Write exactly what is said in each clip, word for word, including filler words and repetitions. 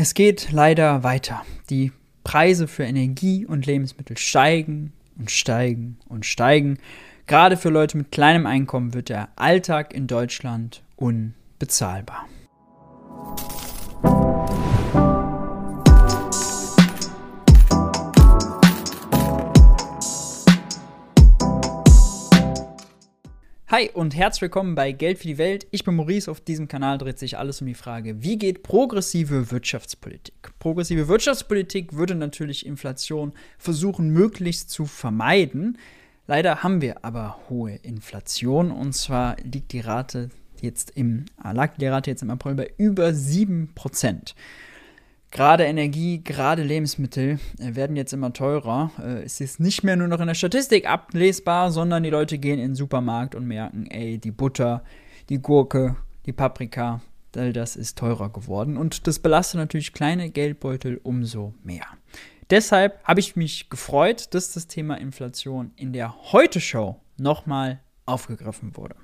Es geht leider weiter. Die Preise für Energie und Lebensmittel steigen und steigen und steigen. Gerade für Leute mit kleinem Einkommen wird der Alltag in Deutschland unbezahlbar. Hi und herzlich willkommen bei Geld für die Welt. Ich bin Maurice, auf diesem Kanal dreht sich alles um die Frage, wie geht progressive Wirtschaftspolitik? Progressive Wirtschaftspolitik würde natürlich Inflation versuchen, möglichst zu vermeiden. Leider haben wir aber hohe Inflation und zwar liegt die Rate jetzt im, lag die Rate jetzt im April bei über sieben Prozent. Gerade Energie, gerade Lebensmittel werden jetzt immer teurer. Es ist nicht mehr nur noch in der Statistik ablesbar, sondern die Leute gehen in den Supermarkt und merken, ey, die Butter, die Gurke, die Paprika, all das ist teurer geworden. Und das belastet natürlich kleine Geldbeutel umso mehr. Deshalb habe ich mich gefreut, dass das Thema Inflation in der Heute-Show nochmal aufgegriffen wurde.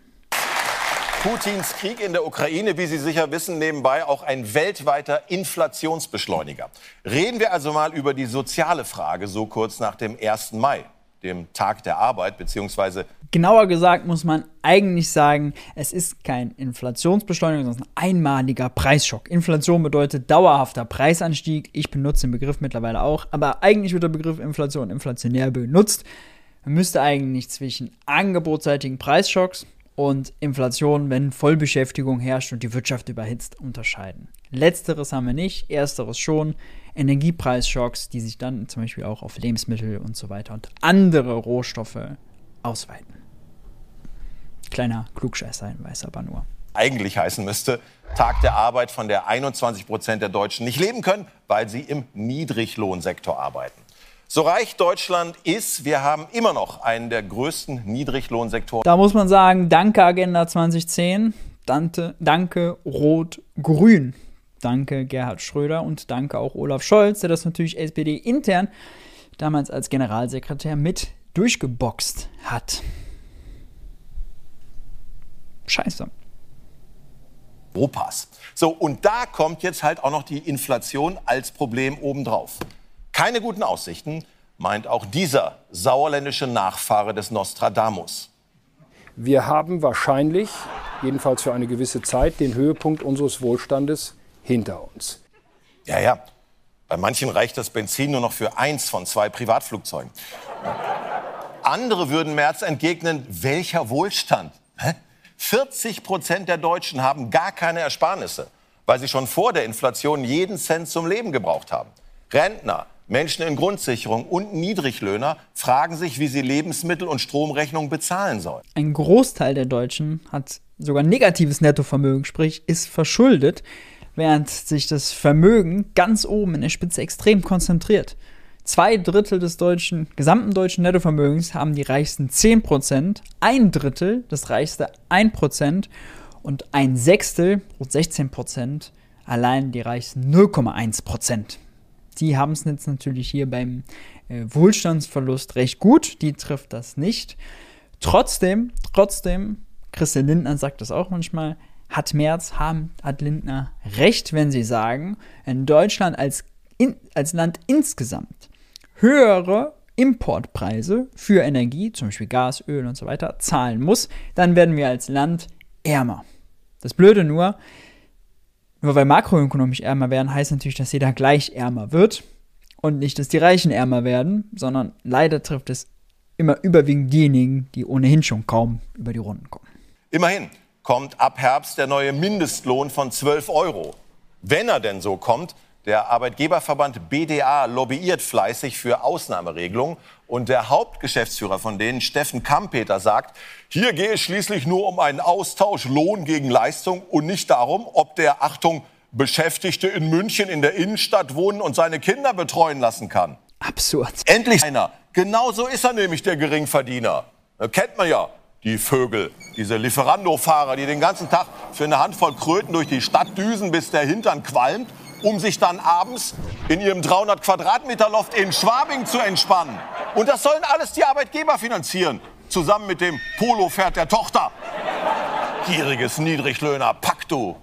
Putins Krieg in der Ukraine, wie Sie sicher wissen, nebenbei auch ein weltweiter Inflationsbeschleuniger. Reden wir also mal über die soziale Frage, so kurz nach dem ersten Mai, dem Tag der Arbeit, beziehungsweise... Genauer gesagt muss man eigentlich sagen, es ist kein Inflationsbeschleuniger, sondern ein einmaliger Preisschock. Inflation bedeutet dauerhafter Preisanstieg. Ich benutze den Begriff mittlerweile auch, aber eigentlich wird der Begriff Inflation inflationär benutzt. Man müsste eigentlich zwischen angebotsseitigen Preisschocks und Inflation, wenn Vollbeschäftigung herrscht und die Wirtschaft überhitzt, unterscheiden. Letzteres haben wir nicht, ersteres schon. Energiepreisschocks, die sich dann zum Beispiel auch auf Lebensmittel und so weiter und andere Rohstoffe ausweiten. Kleiner Klugscheißer-Hinweis aber nur. Eigentlich heißen müsste, Tag der Arbeit, von der einundzwanzig Prozent der Deutschen nicht leben können, weil sie im Niedriglohnsektor arbeiten. So reich Deutschland ist, wir haben immer noch einen der größten Niedriglohnsektoren. Da muss man sagen, danke Agenda zwanzig zehn, danke, danke Rot-Grün, danke Gerhard Schröder und danke auch Olaf Scholz, der das natürlich S P D intern damals als Generalsekretär mit durchgeboxt hat. Scheiße. Europas. So, und da kommt jetzt halt auch noch die Inflation als Problem obendrauf. Keine guten Aussichten, meint auch dieser sauerländische Nachfahre des Nostradamus. Wir haben wahrscheinlich, jedenfalls für eine gewisse Zeit, den Höhepunkt unseres Wohlstandes hinter uns. Ja, ja. Bei manchen reicht das Benzin nur noch für eins von zwei Privatflugzeugen. Andere würden Merz entgegnen, welcher Wohlstand? Hä? vierzig Prozent der Deutschen haben gar keine Ersparnisse, weil sie schon vor der Inflation jeden Cent zum Leben gebraucht haben. Rentner, Menschen in Grundsicherung und Niedriglöhner fragen sich, wie sie Lebensmittel- und Stromrechnungen bezahlen sollen. Ein Großteil der Deutschen hat sogar negatives Nettovermögen, sprich ist verschuldet, während sich das Vermögen ganz oben in der Spitze extrem konzentriert. Zwei Drittel des deutschen, gesamten deutschen Nettovermögens haben die reichsten zehn Prozent, ein Drittel das reichste ein Prozent und ein Sechstel, rund sechzehn Prozent, allein die reichsten null Komma eins Prozent. Die haben es jetzt natürlich hier beim äh, Wohlstandsverlust recht gut, die trifft das nicht. Trotzdem, trotzdem, Christian Lindner sagt das auch manchmal, hat Merz, haben, hat Lindner recht, wenn sie sagen, in Deutschland als, in, als Land insgesamt höhere Importpreise für Energie, zum Beispiel Gas, Öl und so weiter, zahlen muss, dann werden wir als Land ärmer. Das Blöde nur, nur weil makroökonomisch ärmer werden, heißt natürlich, dass jeder gleich ärmer wird und nicht, dass die Reichen ärmer werden, sondern leider trifft es immer überwiegend diejenigen, die ohnehin schon kaum über die Runden kommen. Immerhin kommt ab Herbst der neue Mindestlohn von zwölf Euro. Wenn er denn so kommt, der Arbeitgeberverband B D A lobbyiert fleißig für Ausnahmeregelungen und der Hauptgeschäftsführer von denen, Steffen Kampeter, sagt, hier gehe es schließlich nur um einen Austausch Lohn gegen Leistung und nicht darum, ob der, Achtung, Beschäftigte in München in der Innenstadt wohnen und seine Kinder betreuen lassen kann. Absurd. Endlich einer. Genau so ist er nämlich, der Geringverdiener. Da kennt man ja die Vögel, diese Lieferando-Fahrer, die den ganzen Tag für eine Handvoll Kröten durch die Stadt düsen, bis der Hintern qualmt, um sich dann abends in ihrem dreihundert Quadratmeter Loft in Schwabing zu entspannen. Und das sollen alles die Arbeitgeber finanzieren, zusammen mit dem Polopferd der Tochter. Gieriges Niedriglöhner, pack du.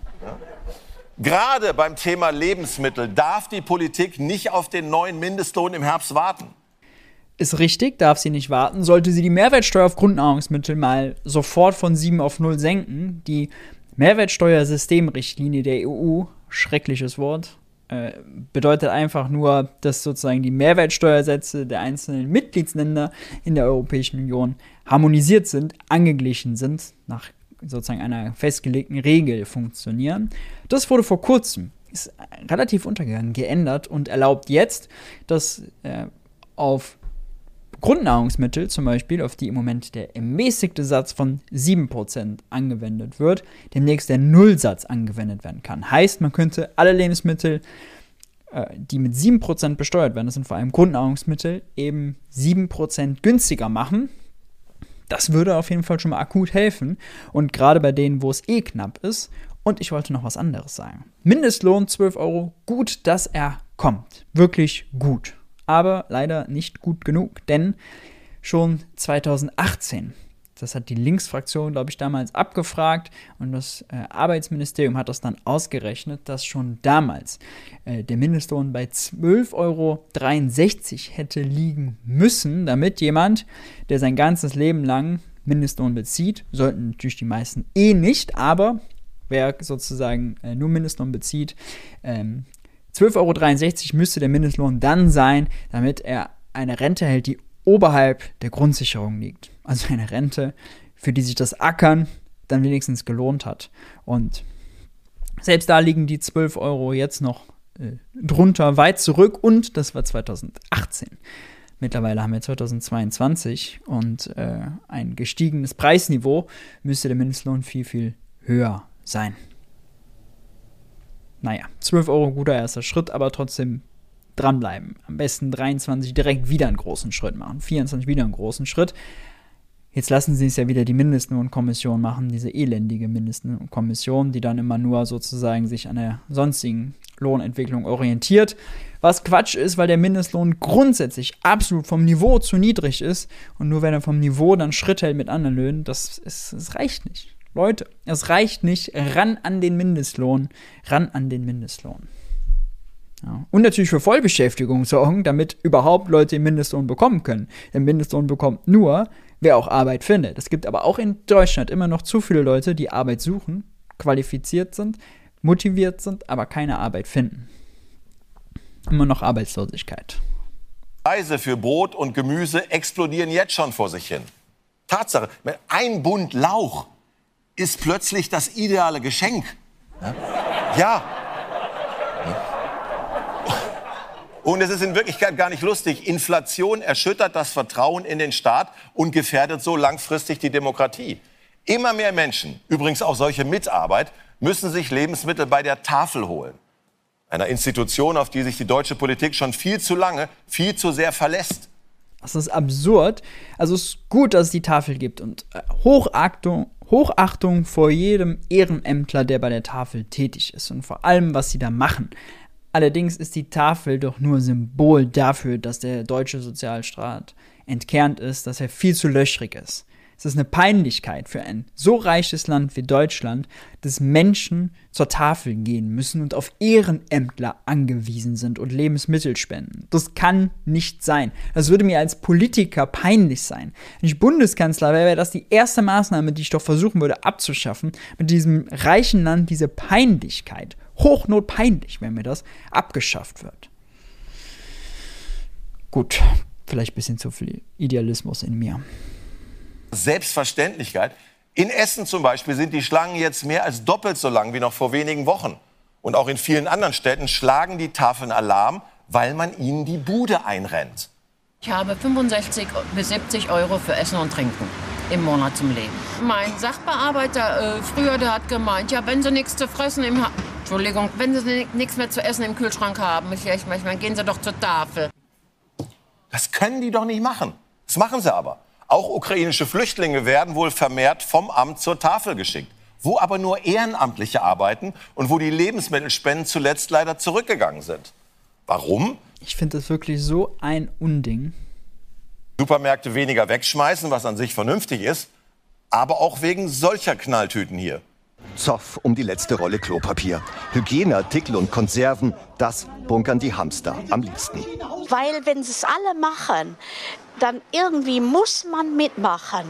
Gerade beim Thema Lebensmittel darf die Politik nicht auf den neuen Mindestlohn im Herbst warten. Ist richtig, darf sie nicht warten, sollte sie die Mehrwertsteuer auf Grundnahrungsmittel mal sofort von sieben auf null senken. Die Mehrwertsteuersystemrichtlinie der E U, schreckliches Wort, äh, bedeutet einfach nur, dass sozusagen die Mehrwertsteuersätze der einzelnen Mitgliedsländer in der Europäischen Union harmonisiert sind, angeglichen sind, nach sozusagen einer festgelegten Regel funktionieren. Das wurde vor kurzem, ist relativ untergegangen, geändert und erlaubt jetzt, dass äh, auf Grundnahrungsmittel zum Beispiel, auf die im Moment der ermäßigte Satz von sieben Prozent angewendet wird, demnächst der Nullsatz angewendet werden kann. Heißt, man könnte alle Lebensmittel, die mit sieben Prozent besteuert werden, das sind vor allem Grundnahrungsmittel, eben sieben Prozent günstiger machen. Das würde auf jeden Fall schon mal akut helfen. Und gerade bei denen, wo es eh knapp ist. Und ich wollte noch was anderes sagen. Mindestlohn zwölf Euro, gut, dass er kommt. Wirklich gut. Aber leider nicht gut genug, denn schon zweitausendachtzehn, das hat die Linksfraktion, glaube ich, damals abgefragt und das äh, Arbeitsministerium hat das dann ausgerechnet, dass schon damals äh, der Mindestlohn bei zwölf Euro dreiundsechzig hätte liegen müssen, damit jemand, der sein ganzes Leben lang Mindestlohn bezieht, sollten natürlich die meisten eh nicht, aber wer sozusagen äh, nur Mindestlohn bezieht, ähm, zwölf Euro dreiundsechzig müsste der Mindestlohn dann sein, damit er eine Rente hält, die oberhalb der Grundsicherung liegt. Also eine Rente, für die sich das Ackern dann wenigstens gelohnt hat. Und selbst da liegen die zwölf Euro jetzt noch äh, drunter, weit zurück. Und das war zweitausendachtzehn. Mittlerweile haben wir zweitausendzweiundzwanzig und äh, ein gestiegenes Preisniveau, müsste der Mindestlohn viel, viel höher sein. Naja, zwölf Euro, guter erster Schritt, aber trotzdem dranbleiben. Am besten dreiundzwanzig direkt wieder einen großen Schritt machen, vierundzwanzig wieder einen großen Schritt. Jetzt lassen sie es ja wieder die Mindestlohnkommission machen, diese elendige Mindestlohnkommission, die dann immer nur sozusagen sich an der sonstigen Lohnentwicklung orientiert. Was Quatsch ist, weil der Mindestlohn grundsätzlich absolut vom Niveau zu niedrig ist. Und nur wenn er vom Niveau dann Schritt hält mit anderen Löhnen, das, ist, das reicht nicht. Leute, es reicht nicht, ran an den Mindestlohn, ran an den Mindestlohn. Ja. Und natürlich für Vollbeschäftigung sorgen, damit überhaupt Leute den Mindestlohn bekommen können. Den Mindestlohn bekommt nur, wer auch Arbeit findet. Es gibt aber auch in Deutschland immer noch zu viele Leute, die Arbeit suchen, qualifiziert sind, motiviert sind, aber keine Arbeit finden. Immer noch Arbeitslosigkeit. Preise für Brot und Gemüse explodieren jetzt schon vor sich hin. Tatsache, ein Bund Lauch ist plötzlich das ideale Geschenk. Ja. Ja. Und es ist in Wirklichkeit gar nicht lustig. Inflation erschüttert das Vertrauen in den Staat und gefährdet so langfristig die Demokratie. Immer mehr Menschen, übrigens auch solche mit Arbeit, müssen sich Lebensmittel bei der Tafel holen. Einer Institution, auf die sich die deutsche Politik schon viel zu lange, viel zu sehr verlässt. Das ist absurd. Also es ist gut, dass es die Tafel gibt und Hochachtung, Hochachtung vor jedem Ehrenämtler, der bei der Tafel tätig ist und vor allem, was sie da machen. Allerdings ist die Tafel doch nur Symbol dafür, dass der deutsche Sozialstaat entkernt ist, dass er viel zu löchrig ist. Es ist eine Peinlichkeit für ein so reiches Land wie Deutschland, dass Menschen zur Tafel gehen müssen und auf Ehrenämtler angewiesen sind und Lebensmittel spenden. Das kann nicht sein. Das würde mir als Politiker peinlich sein. Wenn ich Bundeskanzler wäre, wäre das die erste Maßnahme, die ich doch versuchen würde abzuschaffen, mit diesem reichen Land diese Peinlichkeit, hochnotpeinlich, wenn mir das abgeschafft wird. Gut, vielleicht ein bisschen zu viel Idealismus in mir. Selbstverständlichkeit. In Essen zum Beispiel sind die Schlangen jetzt mehr als doppelt so lang wie noch vor wenigen Wochen. Und auch in vielen anderen Städten schlagen die Tafeln Alarm, weil man ihnen die Bude einrennt. Ich habe fünfundsechzig bis siebzig Euro für Essen und Trinken im Monat zum Leben. Mein Sachbearbeiter äh, früher, der hat gemeint, ja, wenn Sie nichts zu fressen im ha- Entschuldigung, wenn Sie nichts mehr zu essen im Kühlschrank haben, ich, ich meine, gehen Sie doch zur Tafel. Das können die doch nicht machen. Das machen sie aber. Auch ukrainische Flüchtlinge werden wohl vermehrt vom Amt zur Tafel geschickt. Wo aber nur Ehrenamtliche arbeiten und wo die Lebensmittelspenden zuletzt leider zurückgegangen sind. Warum? Ich finde das wirklich so ein Unding. Supermärkte weniger wegschmeißen, was an sich vernünftig ist. Aber auch wegen solcher Knalltüten hier. Zoff um die letzte Rolle Klopapier. Hygieneartikel und Konserven, das bunkern die Hamster am liebsten. Weil wenn sie es alle machen, dann irgendwie muss man mitmachen.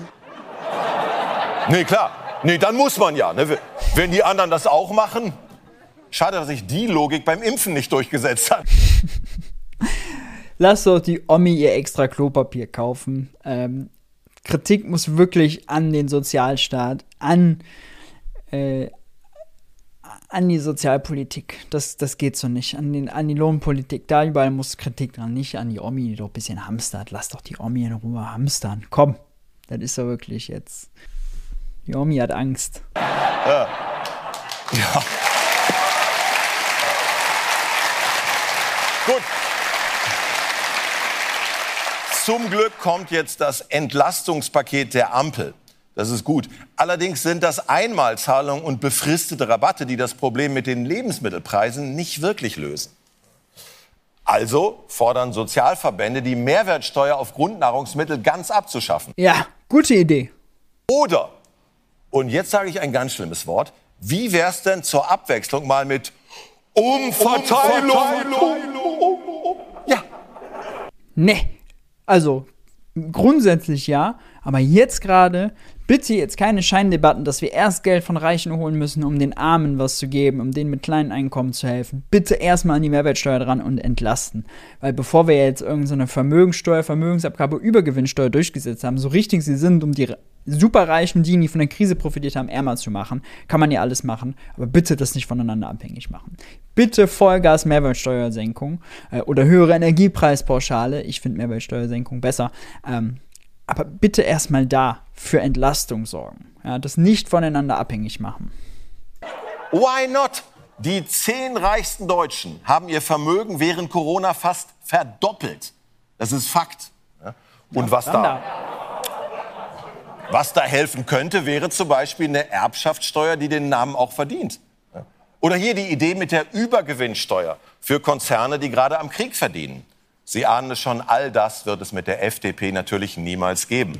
Nee, klar. Nee, dann muss man ja. Ne? Wenn die anderen das auch machen. Schade, dass sich die Logik beim Impfen nicht durchgesetzt hat. Lass doch die Omi ihr extra Klopapier kaufen. Ähm, Kritik muss wirklich an den Sozialstaat, an, äh, an die Sozialpolitik. Das, das geht so nicht. An, den, an die Lohnpolitik. Da überall muss Kritik dran. Nicht an die Omi, die doch ein bisschen hamstert. Lass doch die Omi in Ruhe hamstern. Komm, das ist doch wirklich jetzt. Die Omi hat Angst. Ja. Ja. Gut. Zum Glück kommt jetzt das Entlastungspaket der Ampel. Das ist gut. Allerdings sind das Einmalzahlungen und befristete Rabatte, die das Problem mit den Lebensmittelpreisen nicht wirklich lösen. Also fordern Sozialverbände, die Mehrwertsteuer auf Grundnahrungsmittel ganz abzuschaffen. Ja, gute Idee. Oder, und jetzt sage ich ein ganz schlimmes Wort, wie wär's denn zur Abwechslung mal mit Umverteilung? Umverteilung. Ja. Nee. Also grundsätzlich ja, aber jetzt gerade, bitte jetzt keine Scheindebatten, dass wir erst Geld von Reichen holen müssen, um den Armen was zu geben, um denen mit kleinen Einkommen zu helfen. Bitte erstmal an die Mehrwertsteuer dran und entlasten. Weil bevor wir jetzt irgendeine Vermögensteuer, Vermögensabgabe, Übergewinnsteuer durchgesetzt haben, so richtig sie sind, um die Superreichen, die, die von der Krise profitiert haben, ärmer zu machen, kann man ja alles machen, aber bitte das nicht voneinander abhängig machen. Bitte Vollgas Mehrwertsteuersenkung äh, oder höhere Energiepreispauschale. Ich finde Mehrwertsteuersenkung besser. Ähm, Aber bitte erstmal da für Entlastung sorgen. Ja, das nicht voneinander abhängig machen. Why not? Die zehn reichsten Deutschen haben ihr Vermögen während Corona fast verdoppelt. Das ist Fakt. Und was da, was da helfen könnte, wäre zum Beispiel eine Erbschaftssteuer, die den Namen auch verdient. Oder hier die Idee mit der Übergewinnsteuer für Konzerne, die gerade am Krieg verdienen. Sie ahnen es schon, all das wird es mit der F D P natürlich niemals geben.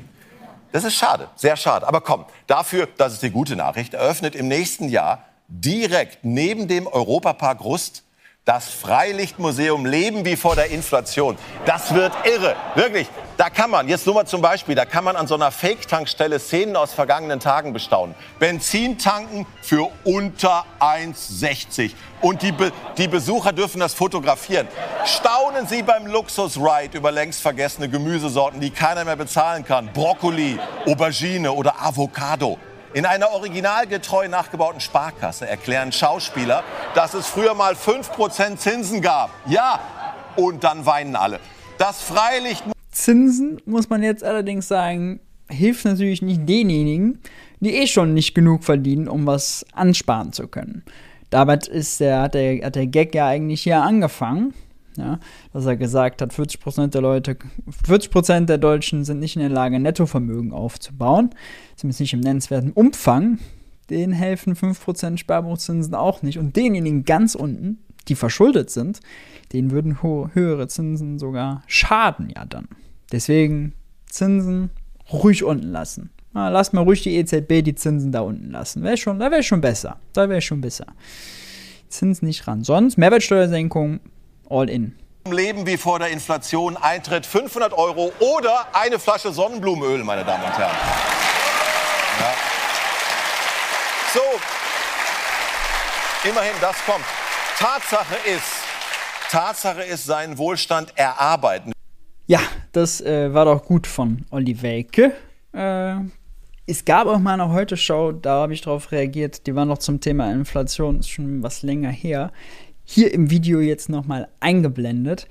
Das ist schade, sehr schade. Aber komm, dafür, das ist die gute Nachricht, eröffnet im nächsten Jahr direkt neben dem Europapark Rust das Freilichtmuseum Leben wie vor der Inflation. Das wird irre, wirklich. Da kann man, jetzt nur mal zum Beispiel, da kann man an so einer Fake-Tankstelle Szenen aus vergangenen Tagen bestaunen. Benzin tanken für unter eins Komma sechzig. Und die, Be- die Besucher dürfen das fotografieren. Staunen Sie beim Luxus-Ride über längst vergessene Gemüsesorten, die keiner mehr bezahlen kann. Brokkoli, Aubergine oder Avocado. In einer originalgetreu nachgebauten Sparkasse erklären Schauspieler, dass es früher mal fünf Prozent Zinsen gab. Ja, und dann weinen alle. Das Freilicht... Zinsen, muss man jetzt allerdings sagen, hilft natürlich nicht denjenigen, die eh schon nicht genug verdienen, um was ansparen zu können. Damit ist der, hat, der, hat der Gag ja eigentlich hier angefangen, ja, dass er gesagt hat, vierzig Prozent der Leute, vierzig Prozent der Deutschen sind nicht in der Lage, Nettovermögen aufzubauen, zumindest nicht im nennenswerten Umfang. Denen helfen fünf Prozent Sparbuchzinsen auch nicht. Und denjenigen ganz unten, die verschuldet sind, denen würden ho- höhere Zinsen sogar schaden ja dann. Deswegen Zinsen ruhig unten lassen. Na, lass mal ruhig die E Z B die Zinsen da unten lassen. Wär schon, da wäre schon besser. Da wäre schon besser. Zinsen nicht ran. Sonst Mehrwertsteuersenkung all in. Leben wie vor der Inflation, Eintritt fünfhundert Euro oder eine Flasche Sonnenblumenöl, meine Damen und Herren. Ja. So, immerhin, das kommt. Tatsache ist, Tatsache ist, seinen Wohlstand erarbeiten. Ja, das äh, war doch gut von Olli Welke. Äh, es gab auch mal eine Heute-Show, da habe ich drauf reagiert. Die war noch zum Thema Inflation, ist schon was länger her. Hier im Video jetzt nochmal eingeblendet.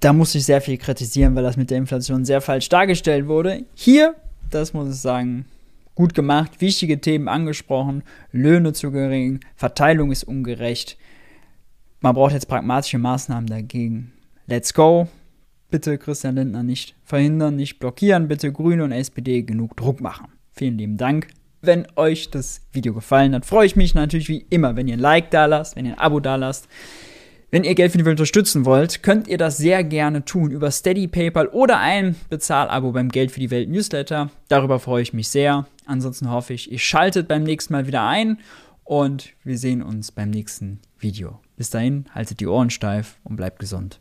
Da muss ich sehr viel kritisieren, weil das mit der Inflation sehr falsch dargestellt wurde. Hier, das muss ich sagen, gut gemacht, wichtige Themen angesprochen, Löhne zu gering, Verteilung ist ungerecht. Man braucht jetzt pragmatische Maßnahmen dagegen. Let's go. Bitte Christian Lindner nicht verhindern, nicht blockieren. Bitte Grüne und S P D genug Druck machen. Vielen lieben Dank. Wenn euch das Video gefallen hat, freue ich mich natürlich wie immer, wenn ihr ein Like da lasst, wenn ihr ein Abo da lasst. Wenn ihr Geld für die Welt unterstützen wollt, könnt ihr das sehr gerne tun über Steady, PayPal oder ein Bezahlabo beim Geld für die Welt Newsletter. Darüber freue ich mich sehr. Ansonsten hoffe ich, ihr schaltet beim nächsten Mal wieder ein und wir sehen uns beim nächsten Video. Bis dahin, haltet die Ohren steif und bleibt gesund.